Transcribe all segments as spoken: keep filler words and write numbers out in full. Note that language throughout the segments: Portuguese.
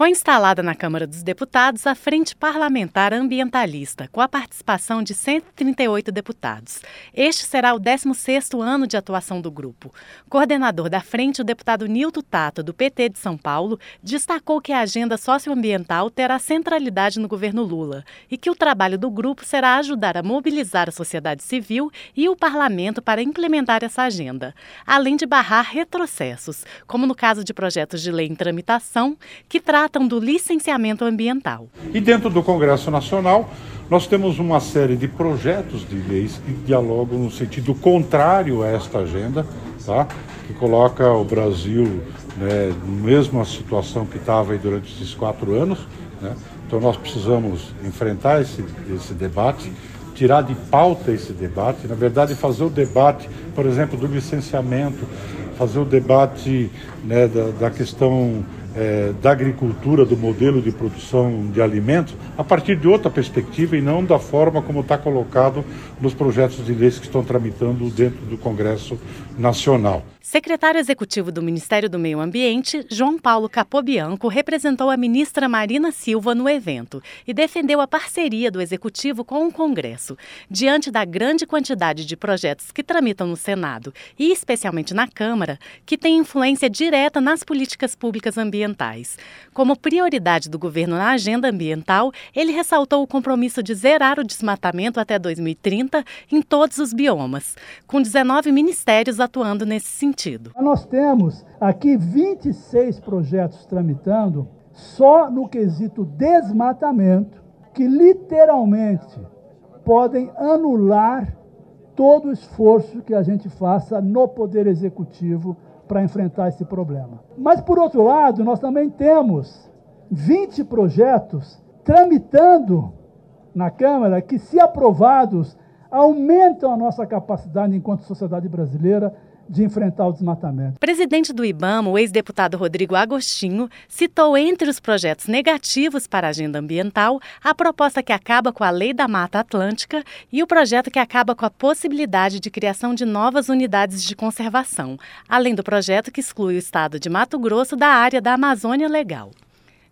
Foi instalada na Câmara dos Deputados a Frente Parlamentar Ambientalista, com a participação de cento e trinta e oito deputados. Este será o décimo sexto ano de atuação do grupo. Coordenador da frente, o deputado Nilto Tato, do P T de São Paulo, destacou que a agenda socioambiental terá centralidade no governo Lula e que o trabalho do grupo será ajudar a mobilizar a sociedade civil e o parlamento para implementar essa agenda, além de barrar retrocessos, como no caso de projetos de lei em tramitação, que trazem tratam do licenciamento ambiental. E dentro do Congresso Nacional, nós temos uma série de projetos de leis que dialogam no sentido contrário a esta agenda, tá? Que coloca o Brasil, né, na mesma situação que estava aí durante esses quatro anos, né? Então nós precisamos enfrentar esse, esse debate, tirar de pauta esse debate, na verdade fazer o debate, por exemplo, do licenciamento, fazer o debate, né, da, da questão É, da agricultura, do modelo de produção de alimentos, a partir de outra perspectiva e não da forma como está colocado nos projetos de leis que estão tramitando dentro do Congresso Nacional. Secretário Executivo do Ministério do Meio Ambiente, João Paulo Capobianco, representou a ministra Marina Silva no evento e defendeu a parceria do Executivo com o Congresso. Diante da grande quantidade de projetos que tramitam no Senado e especialmente na Câmara, que tem influência direta nas políticas públicas ambientais, ambientais. Como prioridade do governo na agenda ambiental, ele ressaltou o compromisso de zerar o desmatamento até dois mil e trinta em todos os biomas, com dezenove ministérios atuando nesse sentido. Nós temos aqui vinte e seis projetos tramitando só no quesito desmatamento, que literalmente podem anular todo o esforço que a gente faça no Poder Executivo para enfrentar esse problema. Mas, por outro lado, nós também temos vinte projetos tramitando na Câmara que, se aprovados, aumentam a nossa capacidade enquanto sociedade brasileira de enfrentar o desmatamento. Presidente do IBAMA, o ex-deputado Rodrigo Agostinho, citou entre os projetos negativos para a agenda ambiental a proposta que acaba com a Lei da Mata Atlântica e o projeto que acaba com a possibilidade de criação de novas unidades de conservação, além do projeto que exclui o estado de Mato Grosso da área da Amazônia Legal.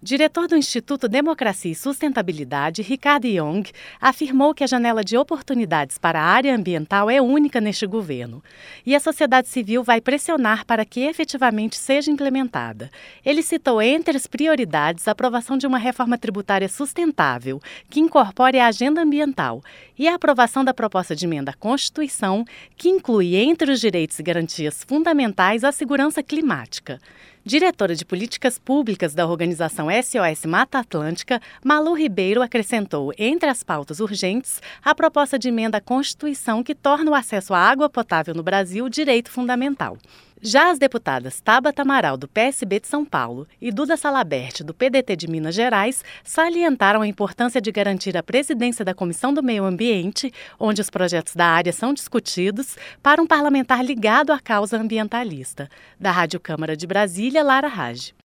Diretor do Instituto Democracia e Sustentabilidade, Ricardo Young, afirmou que a janela de oportunidades para a área ambiental é única neste governo e a sociedade civil vai pressionar para que efetivamente seja implementada. Ele citou entre as prioridades a aprovação de uma reforma tributária sustentável que incorpore a agenda ambiental e a aprovação da proposta de emenda à Constituição que inclui entre os direitos e garantias fundamentais a segurança climática. Diretora de Políticas Públicas da organização S O S Mata Atlântica, Malu Ribeiro acrescentou, entre as pautas urgentes, a proposta de emenda à Constituição que torna o acesso à água potável no Brasil direito fundamental. Já as deputadas Tabata Amaral, do P S B de São Paulo, e Duda Salabert, do P D T de Minas Gerais, salientaram a importância de garantir a presidência da Comissão do Meio Ambiente, onde os projetos da área são discutidos, para um parlamentar ligado à causa ambientalista. Da Rádio Câmara de Brasília, Lara Raj.